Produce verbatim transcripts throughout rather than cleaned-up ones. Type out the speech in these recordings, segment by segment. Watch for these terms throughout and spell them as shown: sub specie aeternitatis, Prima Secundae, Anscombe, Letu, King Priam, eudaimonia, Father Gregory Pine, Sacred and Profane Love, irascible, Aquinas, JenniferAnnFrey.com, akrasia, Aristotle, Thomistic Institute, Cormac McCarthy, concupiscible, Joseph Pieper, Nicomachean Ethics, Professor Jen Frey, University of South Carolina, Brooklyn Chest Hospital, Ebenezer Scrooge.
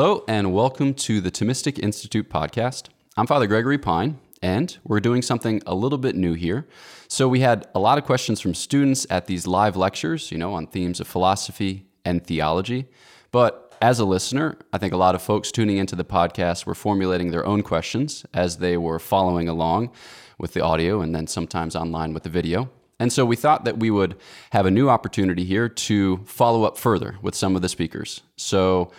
Hello and welcome to the Thomistic Institute podcast. I'm Father Gregory Pine, and we're doing something a little bit new here. So we had a lot of questions from students at these live lectures, you know, on themes of philosophy and theology. But as a listener, I think a lot of folks tuning into the podcast were formulating their own questions as they were following along with the audio and then sometimes online with the video. And so we thought that we would have a new opportunity here to follow up further with some of the speakers. So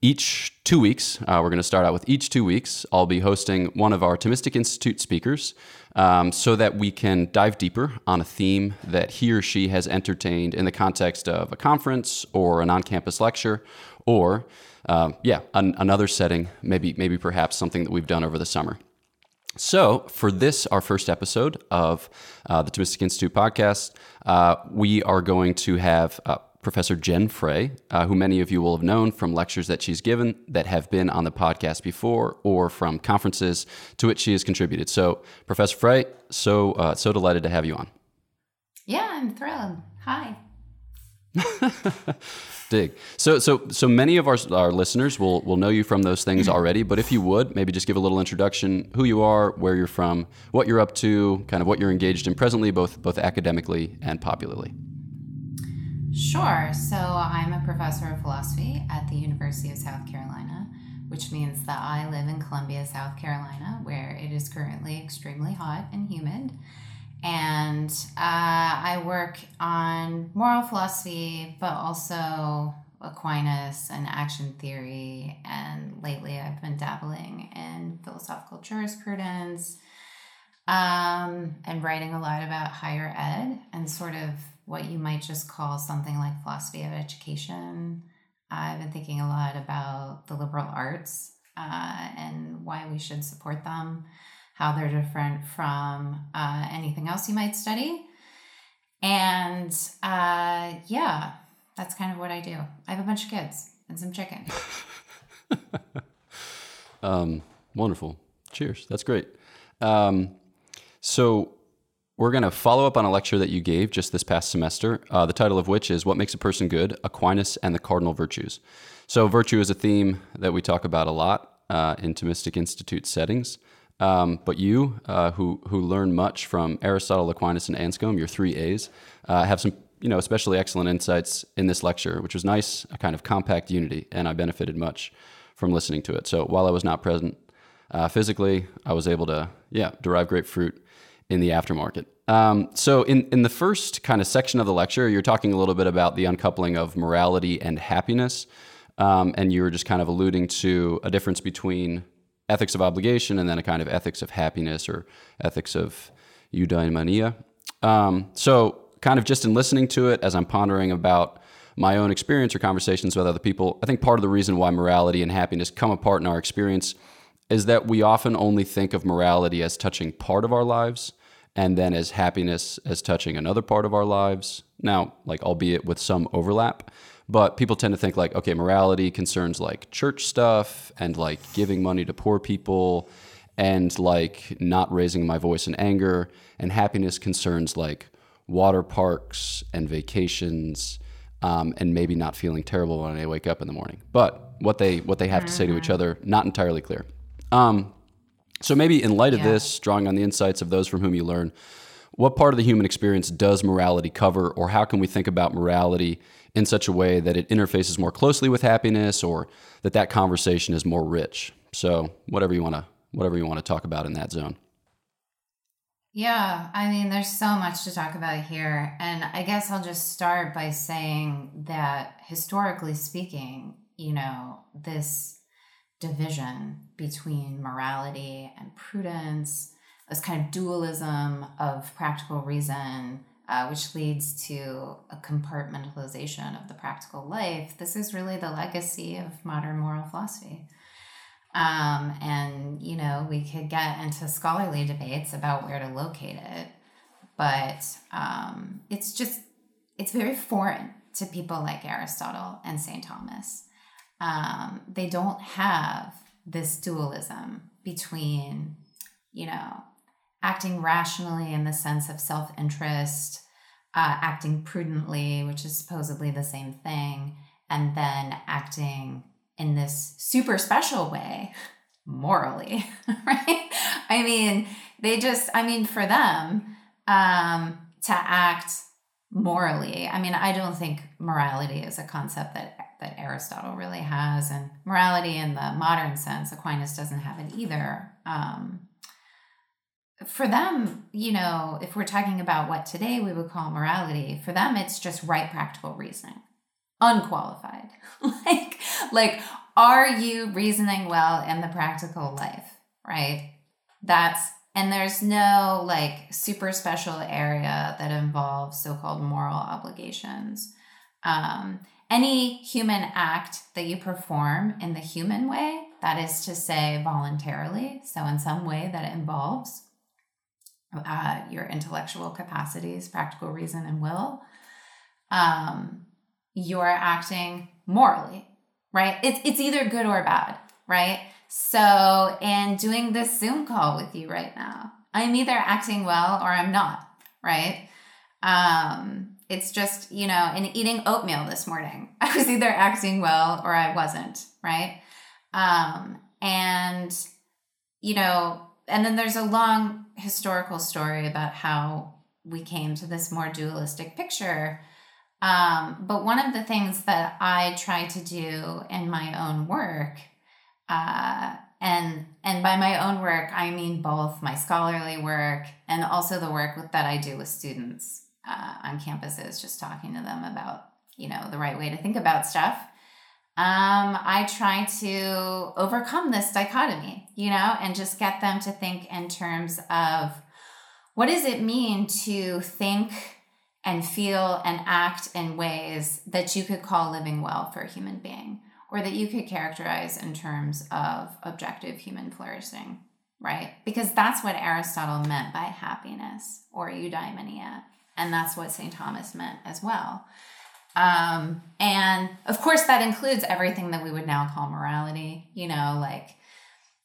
each two weeks, uh, we're going to start out with each two weeks, I'll be hosting one of our Thomistic Institute speakers um, so that we can dive deeper on a theme that he or she has entertained in the context of a conference or an on-campus lecture or, uh, yeah, an, another setting, maybe, maybe perhaps something that we've done over the summer. So for this, our first episode of uh, the Thomistic Institute podcast, uh, we are going to have uh, Professor Jen Frey, uh, who many of you will have known from lectures that she's given that have been on the podcast before or from conferences to which she has contributed. So Professor Frey, so uh, so delighted to have you on. Yeah, I'm thrilled. Hi. Dig. So so so many of our our listeners will will know you from those things already, but if you would, maybe just give a little introduction, who you are, where you're from, what you're up to, kind of what you're engaged in presently, both both academically and popularly. Sure. So I'm a professor of philosophy at the University of South Carolina, which means that I live in Columbia, South Carolina, where it is currently extremely hot and humid. And uh, I work on moral philosophy, but also Aquinas and action theory. And lately I've been dabbling in philosophical jurisprudence um, and writing a lot about higher ed and sort of what you might just call something like philosophy of education. I've been thinking a lot about the liberal arts uh, and why we should support them, how they're different from uh, anything else you might study. And uh, yeah, that's kind of what I do. I have a bunch of kids and some chicken. um, wonderful. Cheers. That's great. Um, so, We're going to follow up on a lecture that you gave just this past semester, uh, the title of which is What Makes a Person Good? Aquinas and the Cardinal Virtues. So virtue is a theme that we talk about a lot uh, in Thomistic Institute settings. Um, but you, uh, who who learn much from Aristotle, Aquinas, and Anscombe, your three A's, uh, have some you know especially excellent insights in this lecture, which was nice, a kind of compact unity, and I benefited much from listening to it. So while I was not present uh, physically, I was able to yeah derive great fruit in the aftermarket. Um, so in, in the first kind of section of the lecture, you're talking a little bit about the uncoupling of morality and happiness. Um, and you were just kind of alluding to a difference between ethics of obligation and then a kind of ethics of happiness or ethics of eudaimonia. Um, so kind of just in listening to it, as I'm pondering about my own experience or conversations with other people, I think part of the reason why morality and happiness come apart in our experience is that we often only think of morality as touching part of our lives and then as happiness as touching another part of our lives. Now, like, albeit with some overlap, but people tend to think like, okay, morality concerns like church stuff and like giving money to poor people and like not raising my voice in anger, and happiness concerns like water parks and vacations um, and maybe not feeling terrible when I wake up in the morning. But what they what they have to say to each other, not entirely clear. Um, So maybe in light of yeah. this, drawing on the insights of those from whom you learn, what part of the human experience does morality cover, or how can we think about morality in such a way that it interfaces more closely with happiness, or that that conversation is more rich? So whatever you want to whatever you want to talk about in that zone. Yeah, I mean, there's so much to talk about here. And I guess I'll just start by saying that historically speaking, you know, this division between morality and prudence, this kind of dualism of practical reason, uh, which leads to a compartmentalization of the practical life. This is really the legacy of modern moral philosophy. Um, and, you know, we could get into scholarly debates about where to locate it, but um, it's just, it's very foreign to people like Aristotle and Saint Thomas. Um, they don't have this dualism between, you know, acting rationally in the sense of self-interest, uh, acting prudently, which is supposedly the same thing, and then acting in this super special way morally, right? I mean, they just, I mean, for them um, to act morally, I mean, I don't think morality is a concept that, that Aristotle really has, and morality in the modern sense, Aquinas doesn't have it either. Um, for them, you know, if we're talking about what today we would call morality, for them, it's just right practical reasoning, unqualified. like, like, are you reasoning well in the practical life, right? That's, and there's no like super special area that involves so-called moral obligations. Um, any human act that you perform in the human way, that is to say voluntarily, so in some way that involves uh, your intellectual capacities, practical reason, and will, um, you're acting morally, right? It's, it's either good or bad, right? So, and doing this Zoom call with you right now, I'm either acting well or I'm not, right? Um, it's just, you know, and eating oatmeal this morning, I was either acting well or I wasn't, right? Um, and, you know, and then there's a long historical story about how we came to this more dualistic picture. Um, but one of the things that I try to do in my own work, uh, and, and by my own work, I mean both my scholarly work and also the work with, that I do with students, uh, on campuses, just talking to them about, you know, the right way to think about stuff. Um, I try to overcome this dichotomy, you know, and just get them to think in terms of what does it mean to think and feel and act in ways that you could call living well for a human being, or that you could characterize in terms of objective human flourishing, right? Because that's what Aristotle meant by happiness or eudaimonia, and that's what Saint Thomas meant as well. Um, and of course that includes everything that we would now call morality, you know, like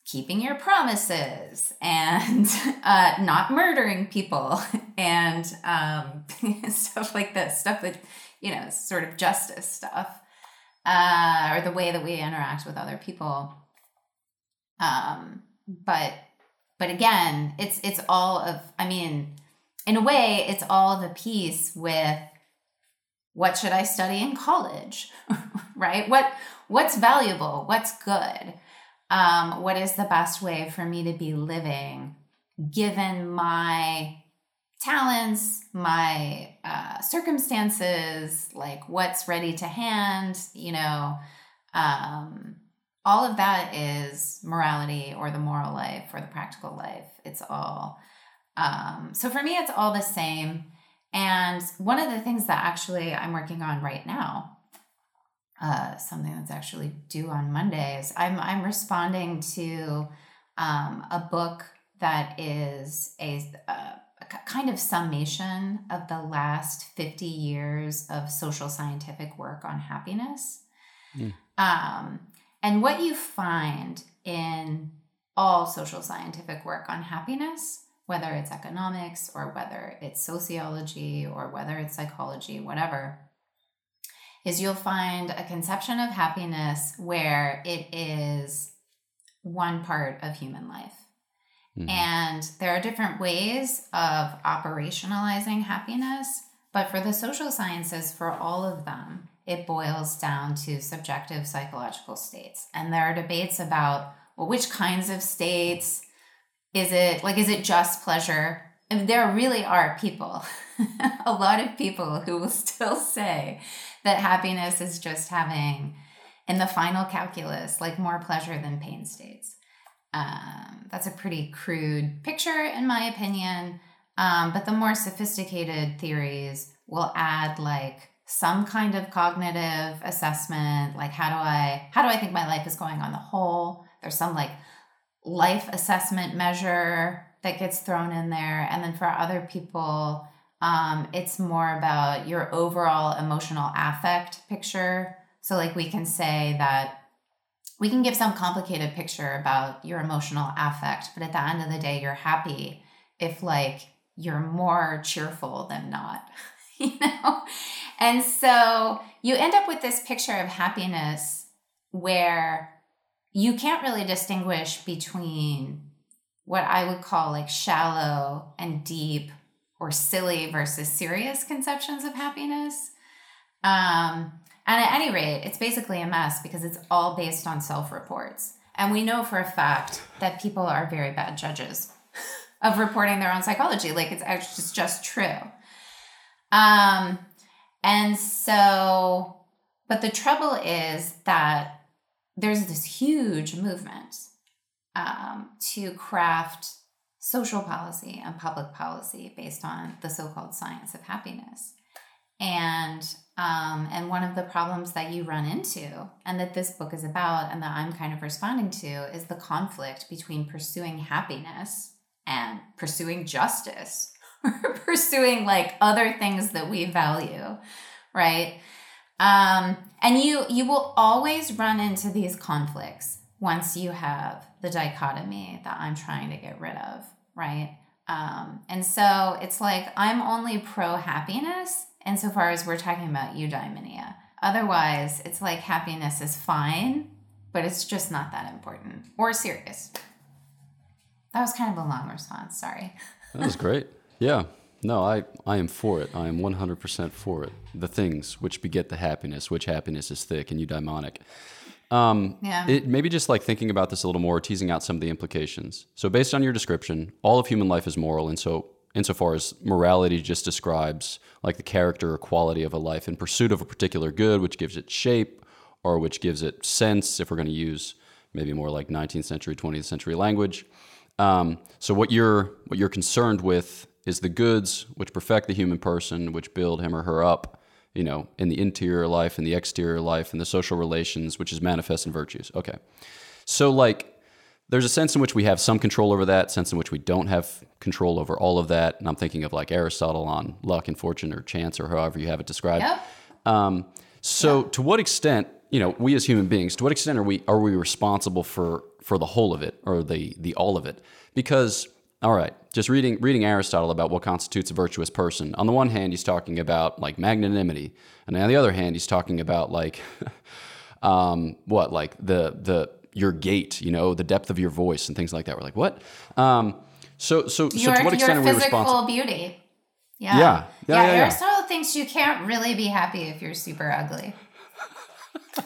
keeping your promises and, uh, not murdering people and, um, stuff like this, stuff that, you know, sort of justice stuff, uh, or the way that we interact with other people. Um, but, but again, it's, it's all of, I mean, in a way it's all of a piece with, what should I study in college, right? What what's valuable? What's good? Um, what is the best way for me to be living given my talents, my uh, circumstances, like what's ready to hand, you know, um, all of that is morality or the moral life or the practical life. It's all, um, so for me, it's all the same. And one of the things that actually I'm working on right now, uh, something that's actually due on Monday, is I'm I'm responding to um, a book that is a, a kind of summation of the last fifty years of social scientific work on happiness. Mm. Um, and what you find in all social scientific work on happiness, whether it's economics or whether it's sociology or whether it's psychology, whatever, is you'll find a conception of happiness where it is one part of human life. Mm-hmm. And there are different ways of operationalizing happiness, but for the social sciences, for all of them, it boils down to subjective psychological states. And there are debates about, well, which kinds of states. Is it like, is it just pleasure? And there really are people, a lot of people who will still say that happiness is just having, in the final calculus, like more pleasure than pain states. Um, that's a pretty crude picture in my opinion. Um, but the more sophisticated theories will add like some kind of cognitive assessment. Like how do I, how do I think my life is going on the whole? There's some like life assessment measure that gets thrown in there. And then for other people, um, it's more about your overall emotional affect picture. So like we can say that we can give some complicated picture about your emotional affect, but at the end of the day, you're happy if like you're more cheerful than not, you know? And so you end up with this picture of happiness where you can't really distinguish between what I would call like shallow and deep or silly versus serious conceptions of happiness. Um, and at any rate, it's basically a mess because it's all based on self-reports. And we know for a fact that people are very bad judges of reporting their own psychology. Like it's, it's just true. Um, and so, but the trouble is that there's this huge movement um, to craft social policy and public policy based on the so-called science of happiness. And um, and one of the problems that you run into, and that this book is about, and that I'm kind of responding to, is the conflict between pursuing happiness and pursuing justice, or pursuing like other things that we value, right? Um, and you you will always run into these conflicts once you have the dichotomy that I'm trying to get rid of, right? Um, and so it's like I'm only pro-happiness insofar as we're talking about eudaimonia. Otherwise, it's like happiness is fine, but it's just not that important or serious. That was kind of a long response. Sorry. That was great. Yeah. No, I, I am for it. I am one hundred percent for it. The things which beget the happiness, which happiness is thick and eudaimonic. Um, yeah. It, maybe just like thinking about this a little more, teasing out some of the implications. So based on your description, all of human life is moral. And so insofar as morality just describes like the character or quality of a life in pursuit of a particular good, which gives it shape or which gives it sense, if we're going to use maybe more like nineteenth century, twentieth century language. Um, so what you're what you're concerned with is the goods which perfect the human person, which build him or her up, you know, in the interior life, in the exterior life, in the social relations, which is manifest in virtues. Okay. So like there's a sense in which we have some control over that, sense in which we don't have control over all of that. And I'm thinking of like Aristotle on luck and fortune or chance or however you have it described. Yep. Um, so yep. To what extent, you know, we as human beings, to what extent are we are we responsible for for the whole of it or the the all of it? Because, all right, just reading reading Aristotle about what constitutes a virtuous person. On the one hand, he's talking about like magnanimity, and on the other hand, he's talking about like um, what, like the the your gait, you know, the depth of your voice and things like that. We're like, what? Um, so so so your, to what extent are we responsible? Physical beauty. Yeah. Yeah. Yeah, yeah, yeah, yeah. Aristotle thinks you can't really be happy if you're super ugly.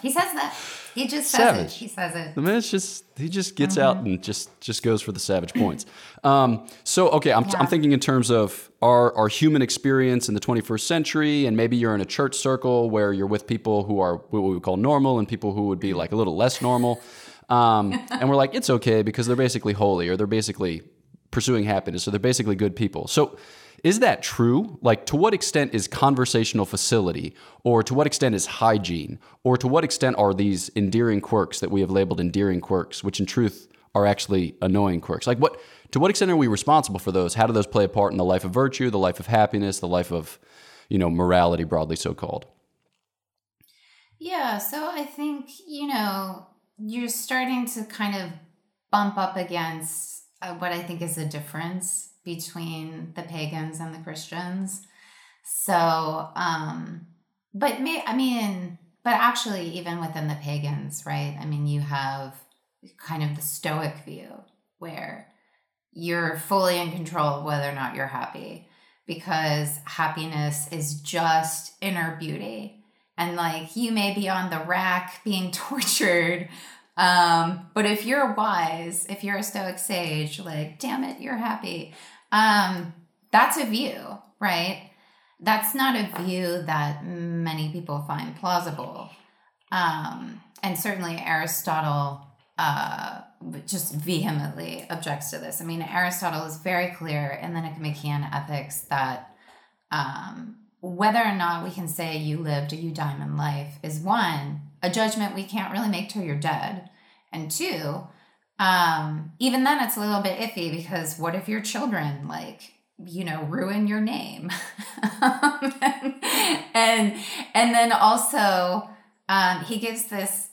He says that. He just says savage. It. He says it. The man's just, he just gets mm-hmm. out and just, just goes for the savage points. Um, so, okay, I'm, yeah. I'm thinking in terms of our, our human experience in the twenty-first century, and maybe you're in a church circle where you're with people who are what we would call normal and people who would be like a little less normal. Um, and we're like, it's okay because they're basically holy or they're basically pursuing happiness. So they're basically good people. So is that true? Like, to what extent is conversational facility, or to what extent is hygiene, or to what extent are these endearing quirks that we have labeled endearing quirks, which in truth are actually annoying quirks? Like, what, to what extent are we responsible for those? How do those play a part in the life of virtue, the life of happiness, the life of, you know, morality broadly so-called? Yeah, so I think, you know, you're starting to kind of bump up against uh, what I think is a difference between the pagans and the Christians. So, um, but may, I mean, but actually even within the pagans, right? I mean, you have kind of the Stoic view where you're fully in control of whether or not you're happy, because happiness is just inner beauty. And like, you may be on the rack being tortured, um, but if you're wise, if you're a Stoic sage, like, damn it, you're happy. Um, that's a view, right? That's not a view that many people find plausible. Um, and certainly Aristotle, uh, just vehemently objects to this. I mean, Aristotle is very clear in the Nicomachean Ethics that, um, whether or not we can say you lived a eudaimon life is one, a judgment we can't really make till you're dead. And two, Um, even then it's a little bit iffy, because what if your children, like, you know, ruin your name? um, and, and, and then also, um, he gives this,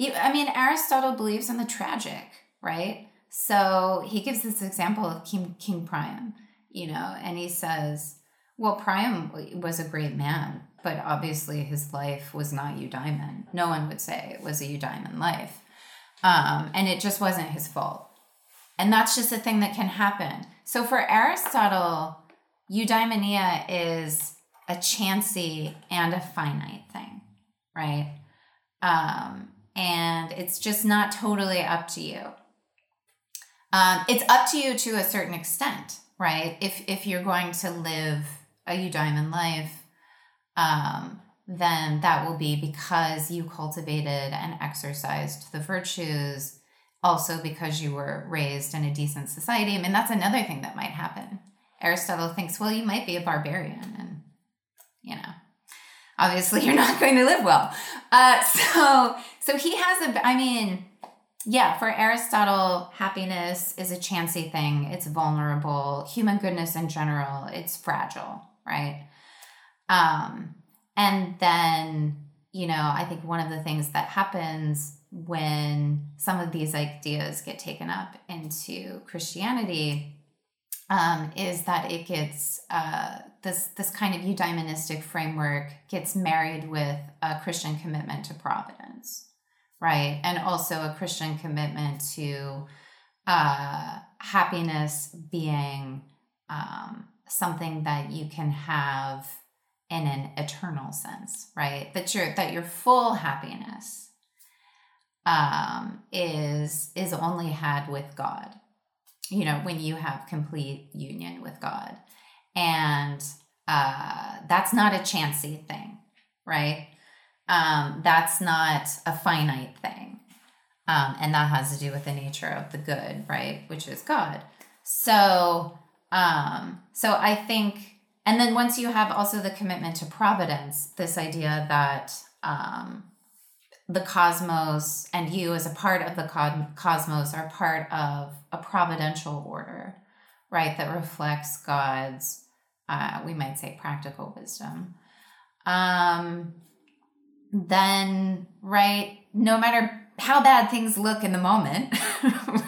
I mean, Aristotle believes in the tragic, right? So he gives this example of King, King Priam, you know, and he says, Well, Priam was a great man, but obviously his life was not Eudaimon. No one would say it was a Eudaimon life. Um, and it just wasn't his fault. And that's just a thing that can happen. So for Aristotle, eudaimonia is a chancy and a finite thing, right? Um, and it's just not totally up to you. Um, it's up to you to a certain extent, right? If if you're going to live a eudaimon life, um, then that will be because you cultivated and exercised the virtues, also because you were raised in a decent society. I mean, that's another thing that might happen. Aristotle thinks, well, you might be a barbarian and, you know, obviously you're not going to live well. Uh, so, so he has a, I mean, yeah, for Aristotle, happiness is a chancy thing. It's vulnerable. Human goodness in general, it's fragile, right? Um, and then, you know, I think one of the things that happens when some of these ideas get taken up into Christianity Um, is that it gets uh, this this kind of eudaimonistic framework gets married with a Christian commitment to providence, right? And also a Christian commitment to uh, happiness being um, something that you can have in an eternal sense, right? That your that your full happiness um, is is only had with God. You know, when you have complete union with God. And uh, that's not a chancy thing, right? Um, that's not a finite thing. Um, and that has to do with the nature of the good, right? Which is God. So, um, so I think, and then once you have also the commitment to providence, this idea that um, the cosmos and you as a part of the cosmos are part of a providential order, right? That reflects God's, uh, we might say practical wisdom. Um, then, right, no matter how bad things look in the moment,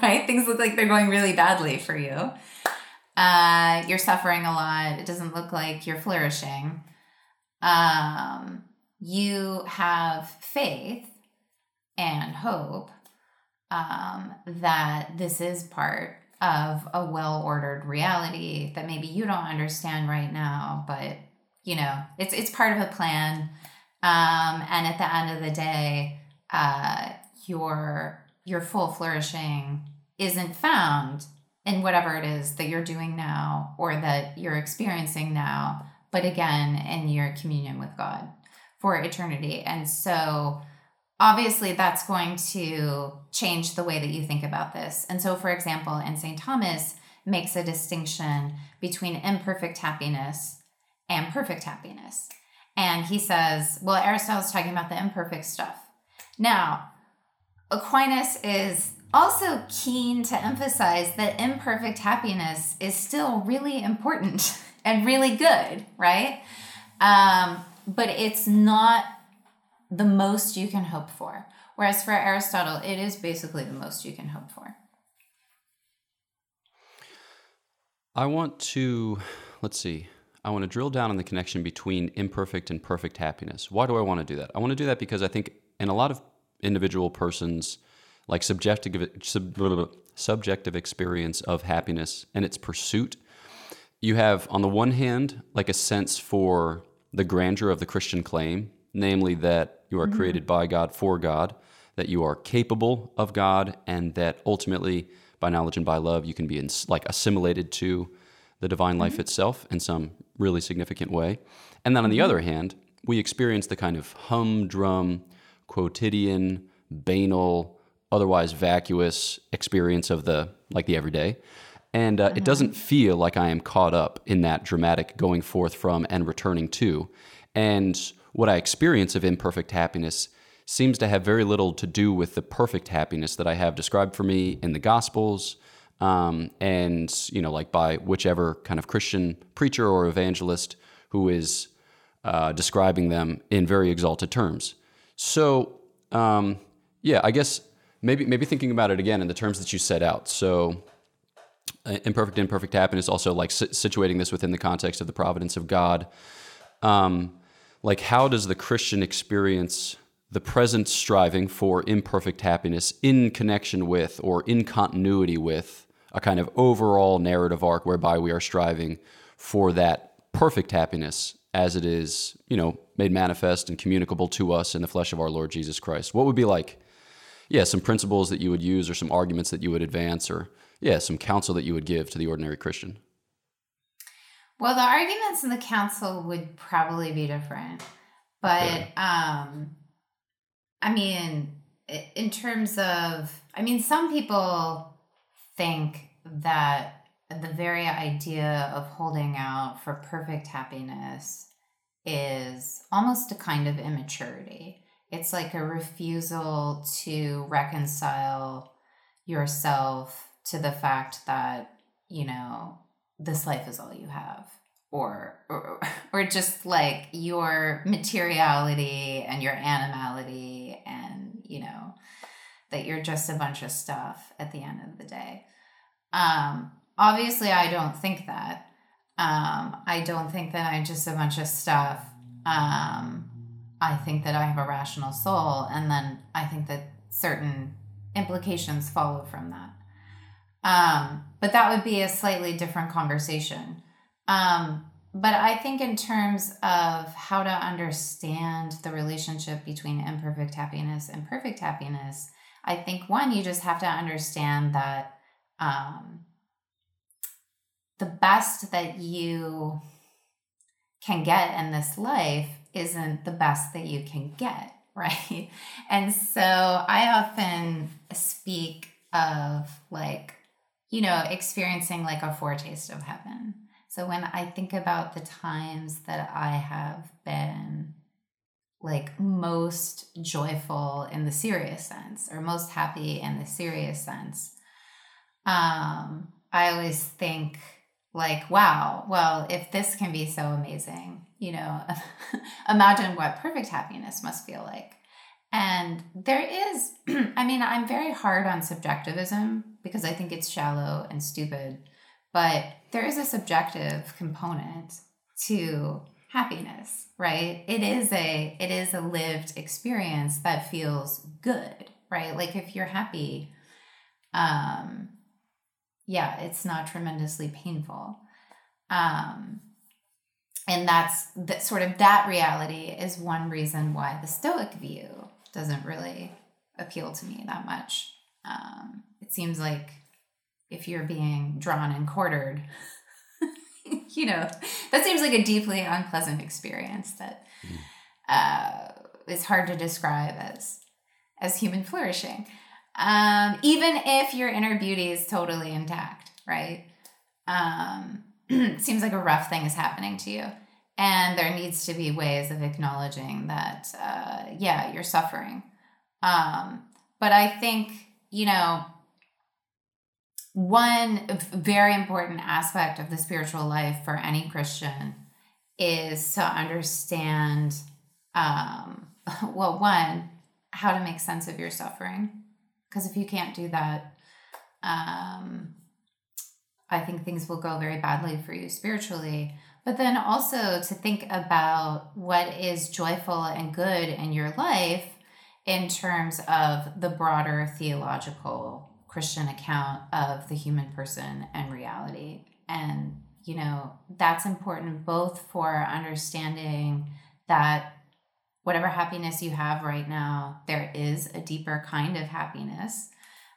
right? Things look like they're going really badly for you. Uh, you're suffering a lot. It doesn't look like you're flourishing. Um, you have faith and hope um, that this is part of a well-ordered reality that maybe you don't understand right now, but, you know, it's it's part of a plan. Um, and at the end of the day, uh, your your full flourishing isn't found in whatever it is that you're doing now or that you're experiencing now, but again, in your communion with God for eternity. And so obviously that's going to change the way that you think about this. And so, for example, and Saint Thomas makes a distinction between imperfect happiness and perfect happiness. And he says, well, Aristotle's talking about the imperfect stuff. Now, Aquinas is also keen to emphasize that imperfect happiness is still really important and really good, right? Um, but it's not the most you can hope for. Whereas for Aristotle, it is basically the most you can hope for. I want to, let's see, I want to drill down on the connection between imperfect and perfect happiness. Why do I want to do that? I want to do that because I think in a lot of individual persons, like subjective, sub, subjective experience of happiness and its pursuit, you have on the one hand, like a sense for the grandeur of the Christian claim, namely that you are mm-hmm. created by God for God, that you are capable of God, and that ultimately, by knowledge and by love, you can be in, like assimilated to the divine mm-hmm. life itself in some really significant way. And then on the other hand, we experience the kind of humdrum, quotidian, banal, otherwise vacuous experience of the like the everyday. And uh, it doesn't feel like I am caught up in that dramatic going forth from and returning to. And what I experience of imperfect happiness seems to have very little to do with the perfect happiness that I have described for me in the Gospels, um, and, you know, like by whichever kind of Christian preacher or evangelist who is uh, describing them in very exalted terms. So, um, yeah, I guess maybe maybe thinking about it again in the terms that you set out. So... imperfect and perfect happiness, also like s- situating this within the context of the providence of God. Um, like, how does the Christian experience the present striving for imperfect happiness in connection with or in continuity with a kind of overall narrative arc whereby we are striving for that perfect happiness as it is, you know, made manifest and communicable to us in the flesh of our Lord Jesus Christ? What would be like, yeah, some principles that you would use or some arguments that you would advance or, yeah, some counsel that you would give to the ordinary Christian? Well, the arguments and the counsel would probably be different. But, yeah. um, I mean, in terms of, I mean, some people think that the very idea of holding out for perfect happiness is almost a kind of immaturity. It's like a refusal to reconcile yourself to the fact that, you know, this life is all you have, or or, or just like your materiality and your animality and, you know, that you're just a bunch of stuff at the end of the day. Um, Obviously, I don't think that. Um, I don't think that I'm just a bunch of stuff. Um, I think that I have a rational soul, and then I think that certain implications follow from that. Um, but that would be a slightly different conversation. Um, but I think in terms of how to understand the relationship between imperfect happiness and perfect happiness, I think, one, you just have to understand that... Um, the best that you can get in this life isn't the best that you can get, right? And so I often speak of, like, you know, experiencing like a foretaste of heaven. So when I think about the times that I have been like most joyful in the serious sense or most happy in the serious sense, um, I always think, like, wow, well, if this can be so amazing, you know, imagine what perfect happiness must feel like. And there is, I mean, I'm very hard on subjectivism because I think it's shallow and stupid, but there is a subjective component to happiness, right? It is a, it is a lived experience that feels good, right? Like if you're happy, um, yeah, it's not tremendously painful. Um, and that's that sort of that reality is one reason why the Stoic view doesn't really appeal to me that much. Um, it seems like if you're being drawn and quartered, you know, that seems like a deeply unpleasant experience that uh, is hard to describe as as human flourishing. Um, even if your inner beauty is totally intact, right? Um, seems like a rough thing is happening to you. And there needs to be ways of acknowledging that, uh, yeah, you're suffering. Um, but I think, you know, one very important aspect of the spiritual life for any Christian is to understand, um, well, one, how to make sense of your suffering. Because if you can't do that, um, I think things will go very badly for you spiritually. But then also to think about what is joyful and good in your life in terms of the broader theological Christian account of the human person and reality. And, you know, that's important both for understanding that whatever happiness you have right now, there is a deeper kind of happiness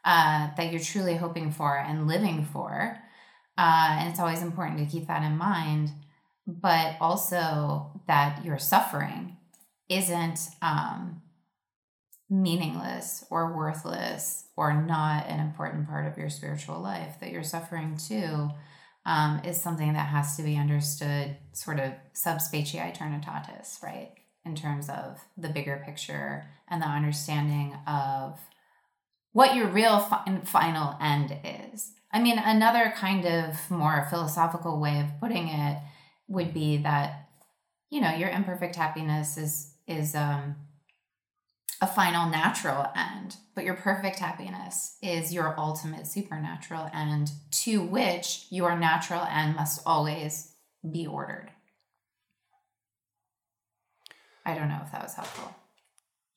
uh, that you're truly hoping for and living for. Uh, and it's always important to keep that in mind, but also that your suffering isn't um, meaningless or worthless or not an important part of your spiritual life, that your suffering too um, is something that has to be understood sort of sub specie aeternitatis, right? In terms of the bigger picture and the understanding of what your real fi- final end is. I mean, another kind of more philosophical way of putting it would be that, you know, your imperfect happiness is is um, a final natural end, but your perfect happiness is your ultimate supernatural end, to which your natural end must always be ordered. I don't know if that was helpful.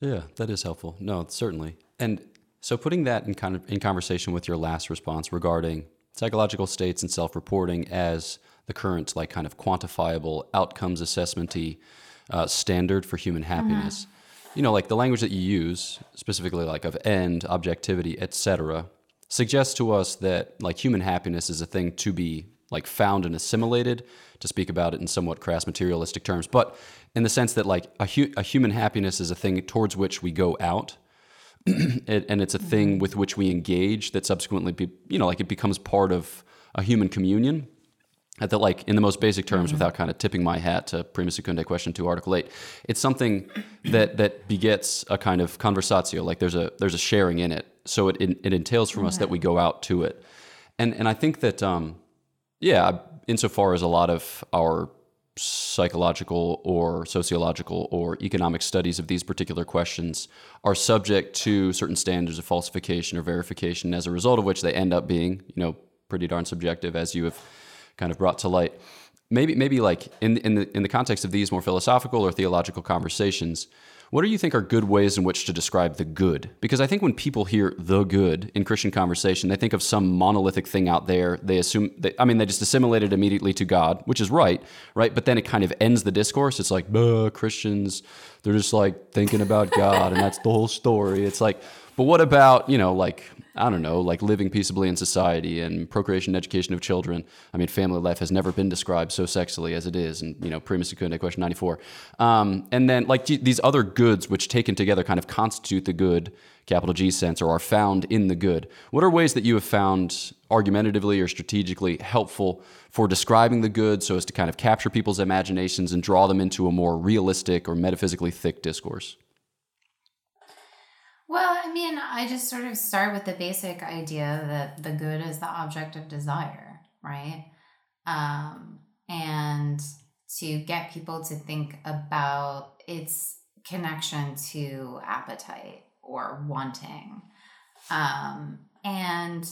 Yeah, that is helpful. No, certainly. And so putting that in kind of in conversation with your last response regarding psychological states and self-reporting as the current like kind of quantifiable outcomes assessment-y uh, standard for human happiness, mm-hmm. You know, like the language that you use, specifically like of end, objectivity, et cetera, suggests to us that like human happiness is a thing to be like found and assimilated, to speak about it in somewhat crass materialistic terms, but in the sense that like a, hu- a human happiness is a thing towards which we go out, and it's a thing with which we engage that subsequently, be, you know, like it becomes part of a human communion. At the, like in the most basic terms, mm-hmm. without kind of tipping my hat to Prima Secundae question two, article eight, it's something that that begets a kind of conversatio. Like there's a there's a sharing in it, so it it, it entails from mm-hmm. us that we go out to it, and and I think that um, yeah, insofar as a lot of our psychological or sociological or economic studies of these particular questions are subject to certain standards of falsification or verification, as a result of which they end up being, you know, pretty darn subjective, as you have kind of brought to light. Maybe, maybe like in in the in the context of these more philosophical or theological conversations, what do you think are good ways in which to describe the good? Because I think when people hear the good in Christian conversation, they think of some monolithic thing out there. They assume, they, I mean, they just assimilate it immediately to God, which is right, right? But then it kind of ends the discourse. It's like, buh, Christians, they're just like thinking about God and that's the whole story. It's like, but what about, you know, like, I don't know, like living peaceably in society and procreation and education of children. I mean, family life has never been described so sexily as it is. And, you know, Prima Secundae, question ninety-four. Um, and then like g- these other goods, which taken together kind of constitute the good, capital G sense, or are found in the good. What are ways that you have found argumentatively or strategically helpful for describing the good so as to kind of capture people's imaginations and draw them into a more realistic or metaphysically thick discourse? Well, I mean, I just sort of start with the basic idea that the good is the object of desire, right? Um, and to get people to think about its connection to appetite or wanting. Um, and,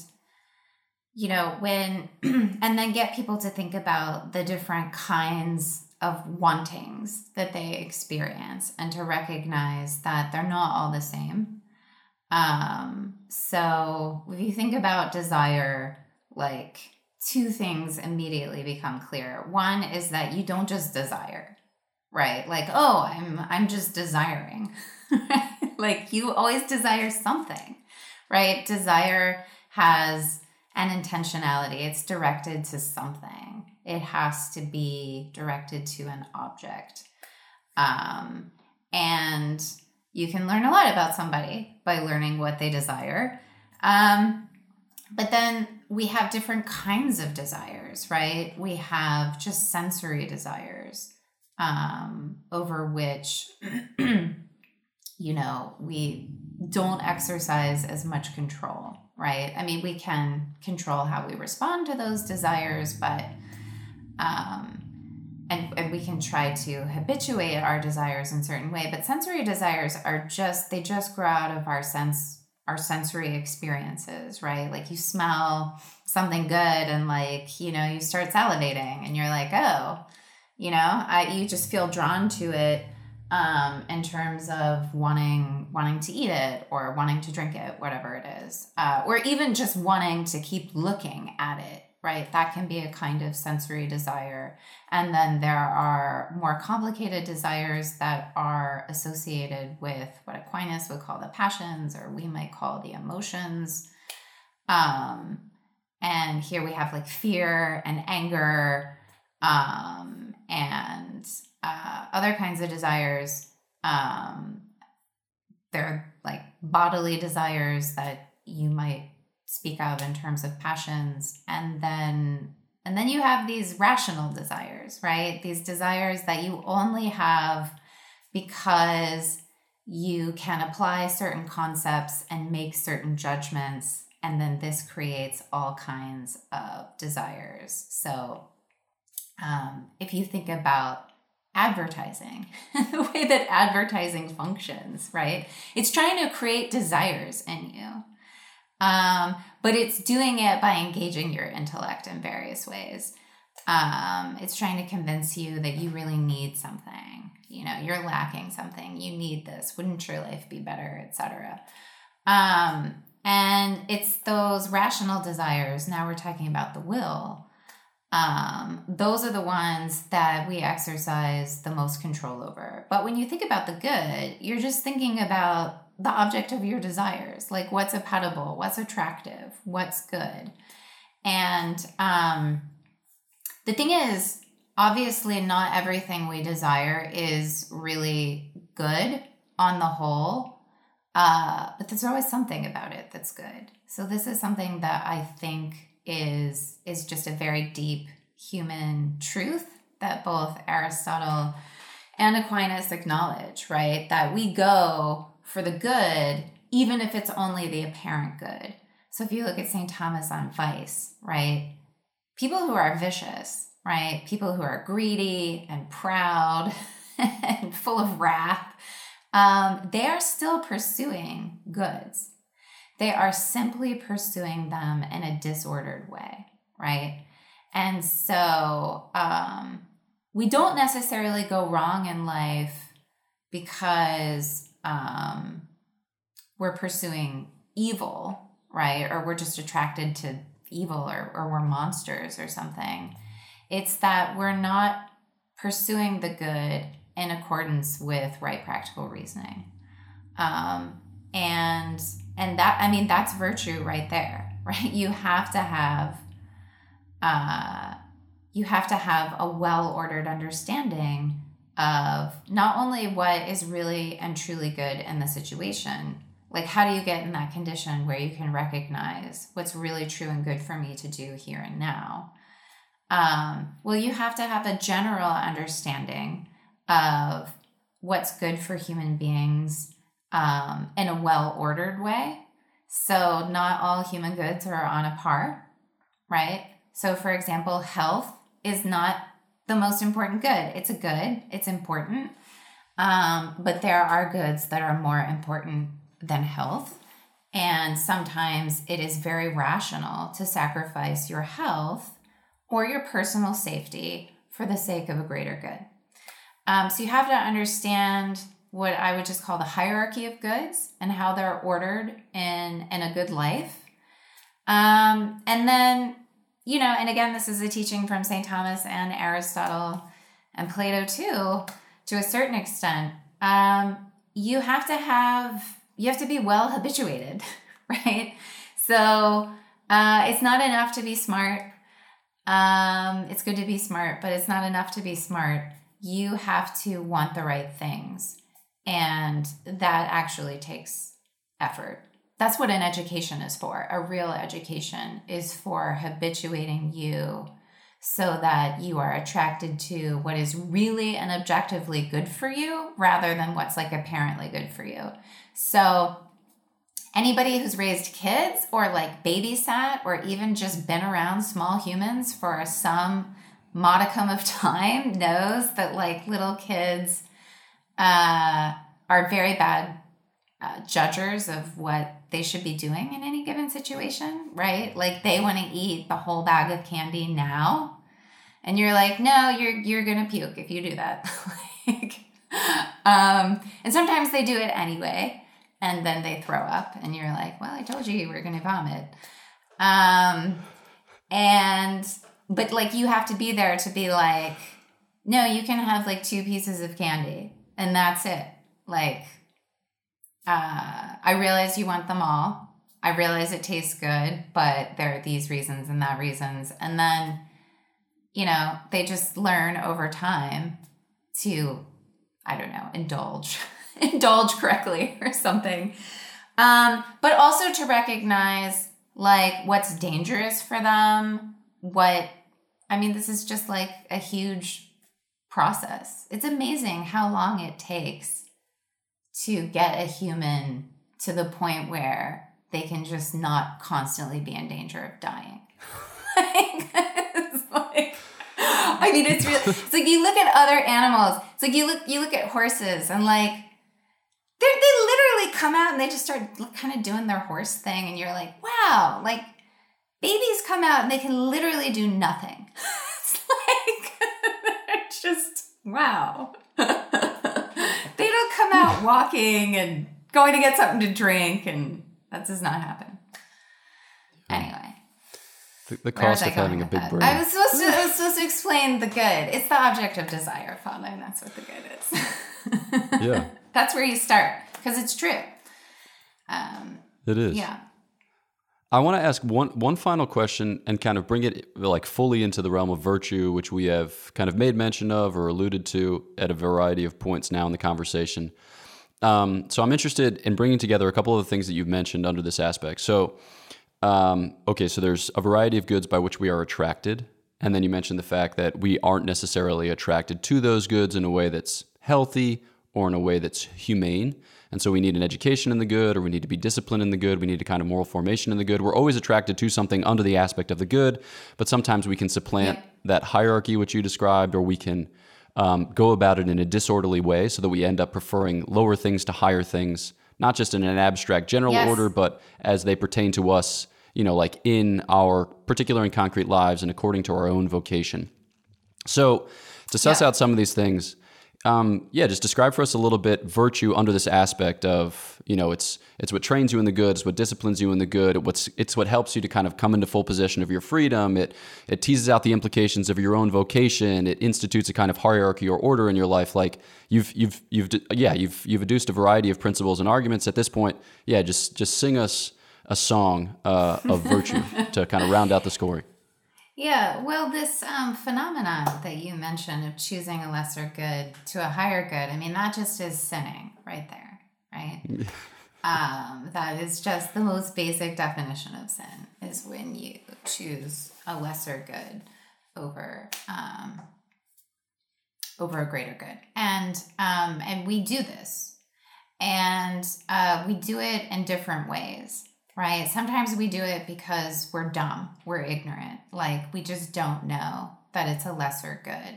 you know, when, and then get people to think about the different kinds of wantings that they experience and to recognize that they're not all the same. Um, so if you think about desire, like two things immediately become clear. One is that you don't just desire, right? Like, oh, I'm, I'm just desiring, like you always desire something, right? Desire has an intentionality. It's directed to something. It has to be directed to an object. Um, and you can learn a lot about somebody by learning what they desire. Um, but then we have different kinds of desires, right? We have just sensory desires um, over which, you know, we don't exercise as much control, right? I mean, we can control how we respond to those desires, but, um, And, and we can try to habituate our desires in a certain way, but sensory desires are just, they just grow out of our sense, our sensory experiences, right? Like you smell something good and like, you know, you start salivating and you're like, oh, you know, I, you just feel drawn to it um, in terms of wanting, wanting to eat it or wanting to drink it, whatever it is, uh, or even just wanting to keep looking at it. Right? That can be a kind of sensory desire. And then there are more complicated desires that are associated with what Aquinas would call the passions, or we might call the emotions. Um, and here we have like fear and anger um, and uh, other kinds of desires. Um, they're like bodily desires that you might speak of in terms of passions. And then, and then you have these rational desires, right? These desires that you only have because you can apply certain concepts and make certain judgments. And then this creates all kinds of desires. So um, if you think about advertising, the way that advertising functions, right? It's trying to create desires in you. Um, but it's doing it by engaging your intellect in various ways. Um, it's trying to convince you that you really need something, you know, you're lacking something, you need this, wouldn't your life be better, et cetera. Um, and it's those rational desires. Now we're talking about the will. Um, those are the ones that we exercise the most control over. But when you think about the good, you're just thinking about the object of your desires, like what's appetible, what's attractive, what's good. And um, the thing is, obviously not everything we desire is really good on the whole, uh, but there's always something about it that's good. So this is something that I think is is just a very deep human truth that both Aristotle and Aquinas acknowledge, right? That we go for the good, even if it's only the apparent good. So if you look at Saint Thomas on vice, right? People who are vicious, right? People who are greedy and proud and full of wrath, um, they are still pursuing goods. They are simply pursuing them in a disordered way, right? And so um, we don't necessarily go wrong in life because Um, we're pursuing evil, right? Or we're just attracted to evil, or, or we're monsters or something. It's that we're not pursuing the good in accordance with right practical reasoning. Um, and, and that, I mean, that's virtue right there, right? You have to have, uh, you have to have a well-ordered understanding of not only what is really and truly good in the situation, like how do you get in that condition where you can recognize what's really true and good for me to do here and now? Um, well, you have to have a general understanding of what's good for human beings um, in a well-ordered way. So not all human goods are on a par, right? So for example, health is not the most important good. It's a good, it's important. Um, but there are goods that are more important than health. And sometimes it is very rational to sacrifice your health or your personal safety for the sake of a greater good. Um, so you have to understand what I would just call the hierarchy of goods and how they're ordered in, in a good life. Um, and then You know, and again, this is a teaching from Saint Thomas and Aristotle and Plato too, to a certain extent. Um, you have to have, you have to be well habituated, right? So uh, it's not enough to be smart. Um, it's good to be smart, but it's not enough to be smart. You have to want the right things. And that actually takes effort. That's what an education is for. A real education is for habituating you so that you are attracted to what is really and objectively good for you rather than what's like apparently good for you. So anybody who's raised kids or like babysat or even just been around small humans for some modicum of time knows that like little kids uh, are very bad Uh, judgers of what they should be doing in any given situation, right? Like they want to eat the whole bag of candy now. And you're like, no, you're, you're going to puke if you do that. like, um, and sometimes they do it anyway. And then they throw up and you're like, well, I told you you were going to vomit. Um, and, but like, you have to be there to be like, no, you can have like two pieces of candy and that's it. Like, Uh, I realize you want them all. I realize it tastes good, but there are these reasons and that reasons. And then, you know, they just learn over time to, I don't know, indulge, indulge correctly or something. Um, but also to recognize like what's dangerous for them. What, I mean, this is just like a huge process. It's amazing how long it takes to get a human to the point where they can just not constantly be in danger of dying. like, it's like, I mean, it's really, it's like you look at other animals. It's like you look, you look at horses and like, they literally come out and they just start kind of doing their horse thing. And you're like, wow, like babies come out and they can literally do nothing. It's like, they're just, wow. They don't come out walking and going to get something to drink, and that does not happen. Anyway. The, the cost of having a big that? brain. I was supposed to I was supposed to explain the good. It's the object of desire, Father, and that's what the good is. Yeah. That's where you start, because it's true. Um, it is. Yeah. I want to ask one one final question and kind of bring it like fully into the realm of virtue, which we have kind of made mention of or alluded to at a variety of points now in the conversation. Um, so I'm interested in bringing together a couple of the things that you've mentioned under this aspect. So, um, okay, so there's a variety of goods by which we are attracted. And then you mentioned the fact that we aren't necessarily attracted to those goods in a way that's healthy or in a way that's humane. And so we need an education in the good, or we need to be disciplined in the good. We need a kind of moral formation in the good. We're always attracted to something under the aspect of the good, but sometimes we can supplant yep. that hierarchy, which you described, or we can um, go about it in a disorderly way so that we end up preferring lower things to higher things, not just in an abstract general yes. order, but as they pertain to us, you know, like in our particular and concrete lives and according to our own vocation. So to suss yeah. out some of these things, Um, yeah, just describe for us a little bit virtue under this aspect of, you know, it's it's what trains you in the good, it's what disciplines you in the good, it what's, it's what helps you to kind of come into full possession of your freedom, it it teases out the implications of your own vocation, it institutes a kind of hierarchy or order in your life. Like you've you've you've yeah you've you've adduced a variety of principles and arguments at this point. Yeah, just just sing us a song uh, of virtue to kind of round out the story. Yeah, well, this um, phenomenon that you mentioned of choosing a lesser good to a higher good, I mean, that just is sinning right there, right? um, that is just the most basic definition of sin, is when you choose a lesser good over um, over a greater good. And, um, and we do this, and uh, we do it in different ways. Right. Sometimes we do it because we're dumb. We're ignorant. Like we just don't know that it's a lesser good.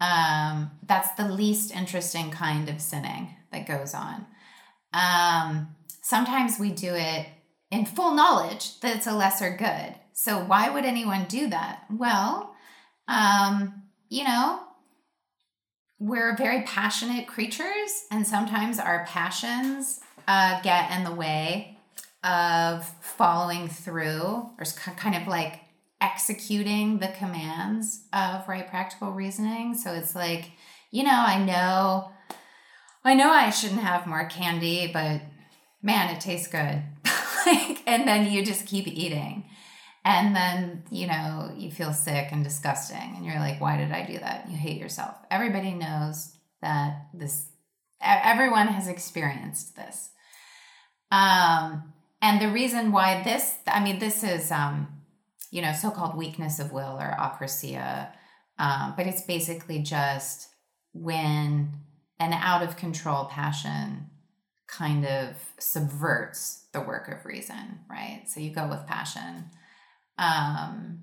Um, that's the least interesting kind of sinning that goes on. Um, sometimes we do it in full knowledge that it's a lesser good. So why would anyone do that? Well, um, you know, we're very passionate creatures, and sometimes our passions uh, get in the way of following through or kind of like executing the commands of right practical reasoning. So it's like, you know, I know, I know I shouldn't have more candy, but man, it tastes good. Like, and then you just keep eating, and then, you know, you feel sick and disgusting, and you're like, why did I do that? You hate yourself. Everybody knows that this, everyone has experienced this. Um, And the reason why this, I mean, this is, um, you know, so-called weakness of will or akrasia, um, but it's basically just when an out-of-control passion kind of subverts the work of reason, right? So you go with passion, um,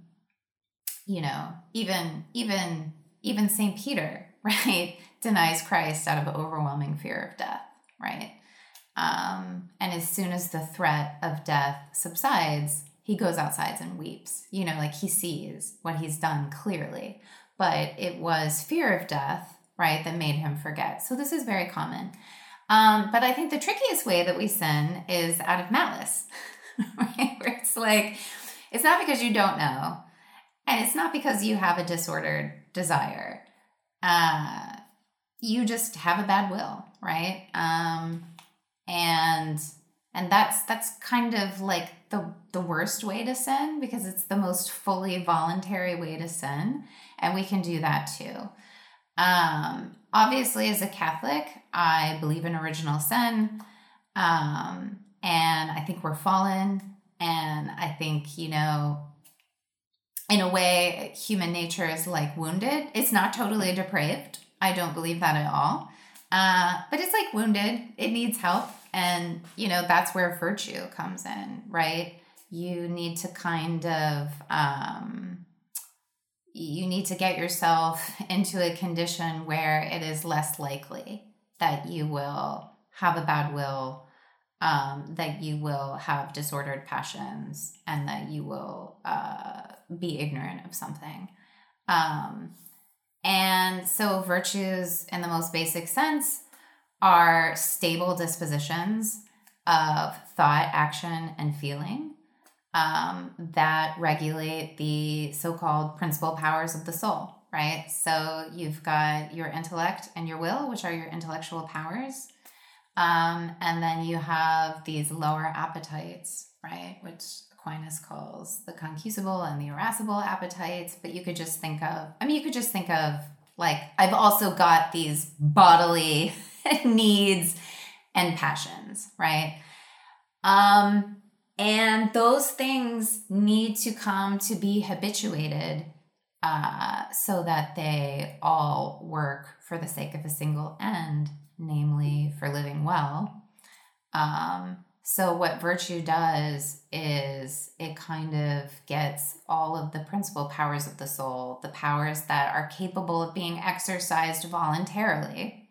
you know, even even even Saint Peter, right, denies Christ out of overwhelming fear of death, right? Um, and as soon as the threat of death subsides, he goes outside and weeps, you know, like he sees what he's done clearly, but it was fear of death, right, that made him forget. So this is very common. Um, but I think the trickiest way that we sin is out of malice, right? Where it's like, it's not because you don't know, and it's not because you have a disordered desire. Uh, you just have a bad will, right? Um, And, and that's, that's kind of like the, the worst way to sin, because it's the most fully voluntary way to sin. And we can do that too. Um, obviously as a Catholic, I believe in original sin. Um, and I think we're fallen. And I think, you know, in a way, human nature is like wounded. It's not totally depraved. I don't believe that at all. Uh, but it's like wounded. It needs help. And, you know, that's where virtue comes in, right? You need to kind of, um, you need to get yourself into a condition where it is less likely that you will have a bad will, um, that you will have disordered passions, and that you will uh, be ignorant of something. Um, and so virtues, in the most basic sense, are stable dispositions of thought, action, and feeling um, that regulate the so-called principal powers of the soul, right? So you've got your intellect and your will, which are your intellectual powers. Um, and then you have these lower appetites, right? Which Aquinas calls the concupiscible and the irascible appetites. But you could just think of, I mean, you could just think of like, I've also got these bodily needs and passions, right? Um, and those things need to come to be habituated uh, so that they all work for the sake of a single end, namely for living well. Um, so what virtue does is it kind of gets all of the principal powers of the soul, the powers that are capable of being exercised voluntarily.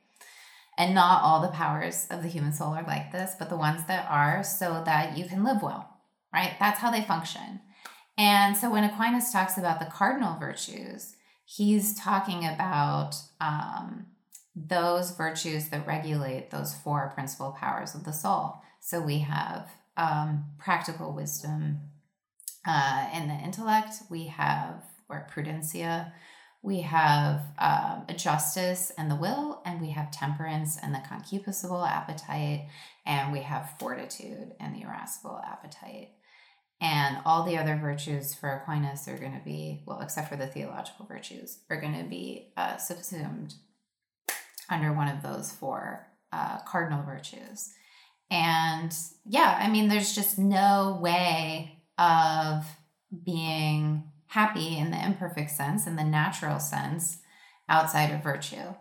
And not all the powers of the human soul are like this, but the ones that are, so that you can live well, right? That's how they function. And so when Aquinas talks about the cardinal virtues, he's talking about um, those virtues that regulate those four principal powers of the soul. So we have um, practical wisdom uh, in the intellect. We have, or prudencia, we have um, justice and the will, and we have temperance and the concupiscible appetite, and we have fortitude and the irascible appetite. And all the other virtues for Aquinas are going to be, well, except for the theological virtues, are going to be uh, subsumed under one of those four uh, cardinal virtues. And yeah, I mean, there's just no way of being happy in the imperfect sense, in the natural sense, outside of virtue.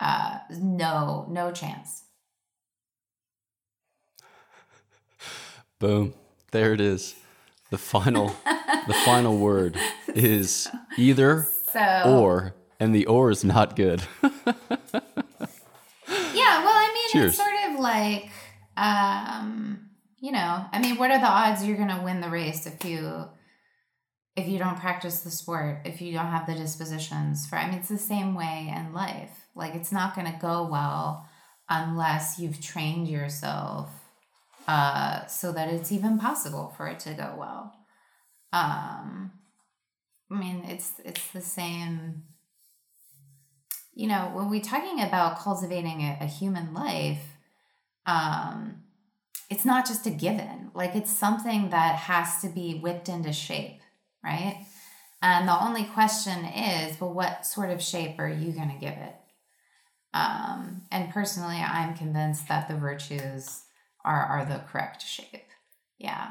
Uh, no, no chance. Boom. There it is. The final, the final word is either so, or, and the or is not good. Yeah. Well, I mean, Cheers. It's sort of like, um, you know, I mean, what are the odds you're going to win the race if you, if you don't practice the sport, if you don't have the dispositions for, I mean, it's the same way in life. Like, it's not going to go well unless you've trained yourself uh, so that it's even possible for it to go well. Um, I mean, it's it's the same, you know, when we're talking about cultivating a, a human life, um, it's not just a given. Like, it's something that has to be whipped into shape. Right? And the only question is, well, what sort of shape are you going to give it? Um, and personally, I'm convinced that the virtues are, are the correct shape. Yeah,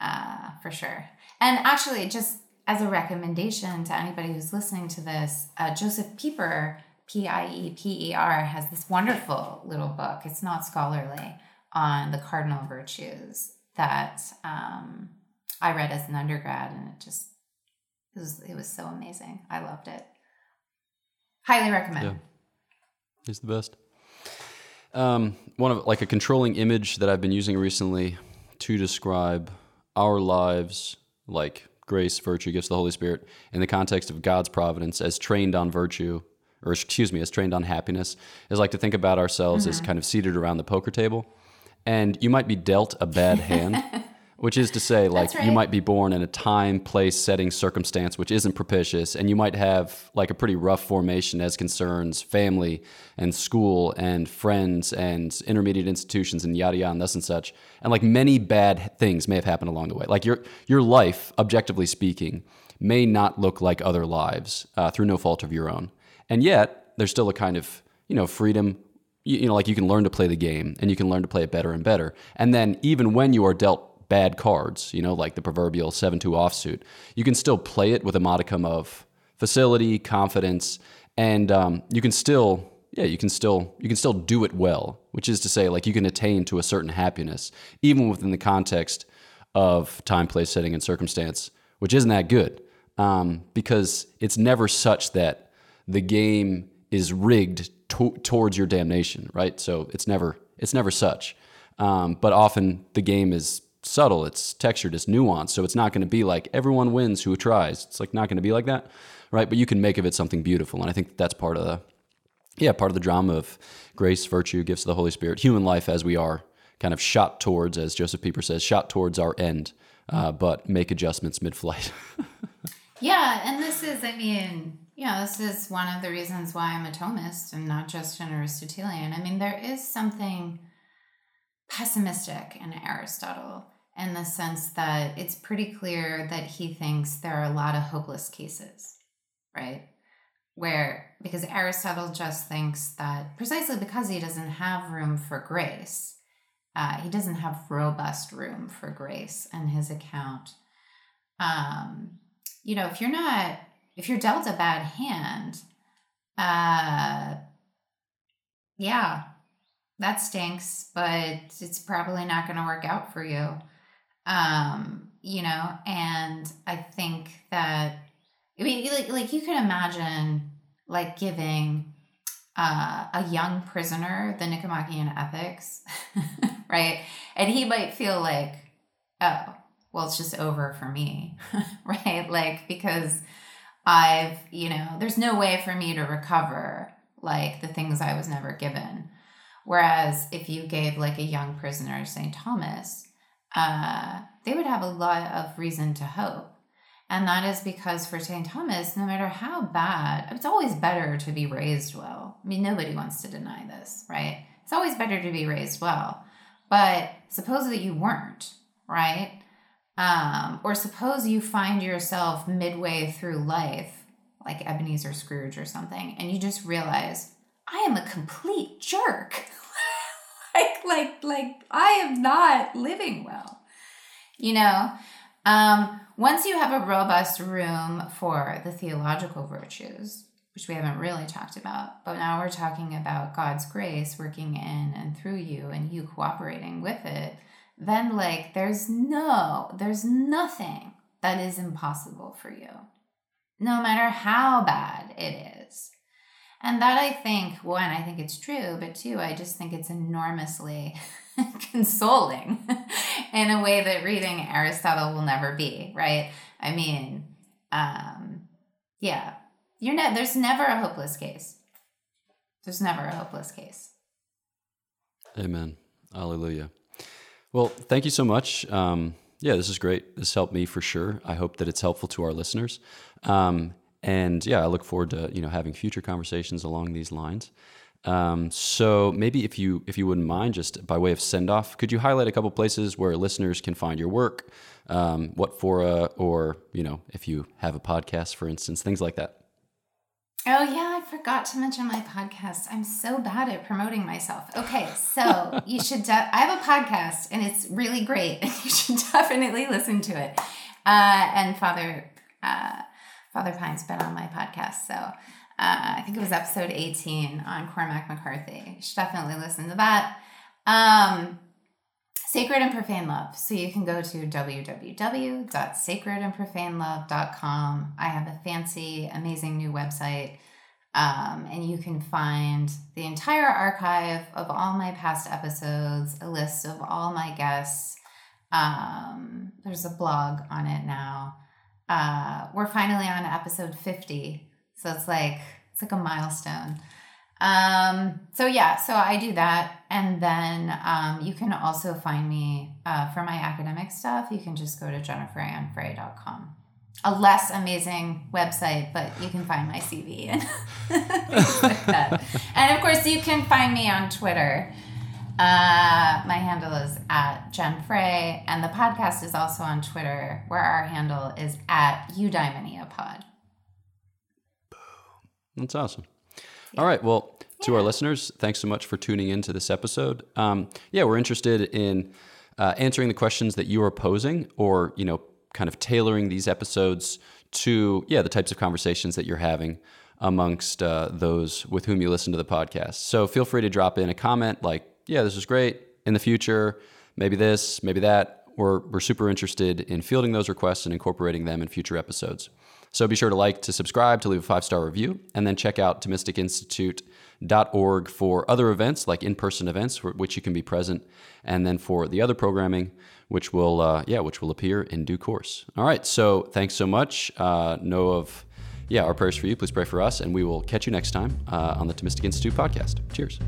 uh, for sure. And actually, just as a recommendation to anybody who's listening to this, uh, Joseph Pieper, P I E P E R, has this wonderful little book. It's not scholarly, on the cardinal virtues that... Um, I read as an undergrad, and it just, it was, it was so amazing. I loved it. Highly recommend. Yeah. It's the best. Um, one of, like a controlling image that I've been using recently to describe our lives, like grace, virtue, gifts of the Holy Spirit, in the context of God's providence as trained on virtue, or excuse me, as trained on happiness, is like to think about ourselves mm-hmm. as kind of seated around the poker table, and you might be dealt a bad hand. Which is to say, like, right. You might be born in a time, place, setting, circumstance which isn't propitious, and you might have, like, a pretty rough formation as concerns family and school and friends and intermediate institutions and yada yada and thus and such. And, like, many bad things may have happened along the way. Like, your your life, objectively speaking, may not look like other lives uh, through no fault of your own. And yet, there's still a kind of, you know, freedom. You, you know, like, you can learn to play the game, and you can learn to play it better and better. And then, even when you are dealt bad cards, you know, like the proverbial seven two offsuit, you can still play it with a modicum of facility, confidence, and um, you can still, yeah, you can still, you can still do it well, which is to say, like, you can attain to a certain happiness, even within the context of time, place, setting, and circumstance, which isn't that good. um, because it's never such that the game is rigged to- towards your damnation, right? So it's never it's never such. Um, but often the game is subtle, it's textured, it's nuanced, so it's not going to be like everyone wins who tries. It's like not going to be like that, right? But you can make of it something beautiful, and I think that's part of the, yeah, part of the drama of grace, virtue, gifts of the Holy Spirit, human life as we are, kind of shot towards, as Joseph Pieper says, shot towards our end, uh, but make adjustments mid-flight. Yeah, and this is, I mean, you know, this is one of the reasons why I'm a Thomist and not just an Aristotelian. I mean, there is something pessimistic in Aristotle in the sense that it's pretty clear that he thinks there are a lot of hopeless cases, right? Where, because Aristotle just thinks that precisely because he doesn't have room for grace, uh, he doesn't have robust room for grace in his account. Um, you know, if you're not, if you're dealt a bad hand, uh, yeah, that stinks, but it's probably not going to work out for you. Um, you know, and I think that, I mean, like, like you can imagine like giving uh, a young prisoner the Nicomachean Ethics, right? And he might feel like, oh, well, it's just over for me, right? Like, because I've, you know, there's no way for me to recover like the things I was never given. Whereas if you gave like a young prisoner Saint Thomas, uh, they would have a lot of reason to hope. And that is because for Saint Thomas, no matter how bad, it's always better to be raised well. I mean, nobody wants to deny this, right? It's always better to be raised well. But suppose that you weren't, right? Um, or suppose you find yourself midway through life, like Ebenezer Scrooge or something, and you just realize, I am a complete jerk. like, like, like, I am not living well. You know, um, once you have a robust room for the theological virtues, which we haven't really talked about, but now we're talking about God's grace working in and through you and you cooperating with it, then like, there's no, there's nothing that is impossible for you, no matter how bad it is. And that I think, one, I think it's true, but two, I just think it's enormously consoling in a way that reading Aristotle will never be, right? I mean, um, yeah, you're ne- there's never a hopeless case. There's never a hopeless case. Amen. Hallelujah. Well, thank you so much. Um, yeah, this is great. This helped me for sure. I hope that it's helpful to our listeners. Um, And yeah, I look forward to, you know, having future conversations along these lines. Um, so maybe if you if you wouldn't mind, just by way of send off, could you highlight a couple places where listeners can find your work, um, what fora, or, you know, if you have a podcast, for instance, things like that? Oh yeah, I forgot to mention my podcast. I'm so bad at promoting myself. Okay, so you should. De- I have a podcast, and it's really great. You should definitely listen to it. Uh, and Father. Uh, Father Pine's been on my podcast, so uh, I think it was episode eighteen on Cormac McCarthy. You should definitely listen to that. Um, Sacred and Profane Love. So you can go to w w w dot sacred and profane love dot com. I have a fancy, amazing new website, um, and you can find the entire archive of all my past episodes, a list of all my guests. Um, there's a blog on it now. Uh, we're finally on episode fifty, so it's like it's like a milestone. Um, so yeah, so I do that, and then um, you can also find me uh, for my academic stuff. You can just go to Jennifer Ann Frey dot com, a less amazing website, but you can find my C V and things like that. And of course, you can find me on Twitter. Uh, my handle is at Jen Frey, and the podcast is also on Twitter, where our handle is at U Daimonia Pod. That's awesome. Yeah. All right. Well, to yeah. our listeners, thanks so much for tuning into this episode. Um, yeah, we're interested in uh, answering the questions that you are posing, or, you know, kind of tailoring these episodes to, yeah, the types of conversations that you're having amongst uh, those with whom you listen to the podcast. So feel free to drop in a comment like, yeah, this is great. In the future, maybe this, maybe that. We're, we're super interested in fielding those requests and incorporating them in future episodes. So be sure to like, to subscribe, to leave a five-star review, and then check out Thomistic Institute dot org for other events, like in-person events, for which you can be present, and then for the other programming, which will, uh, yeah, which will appear in due course. All right, so thanks so much. Uh, know of, yeah, our prayers for you. Please pray for us, and we will catch you next time uh, on the Thomistic Institute podcast. Cheers.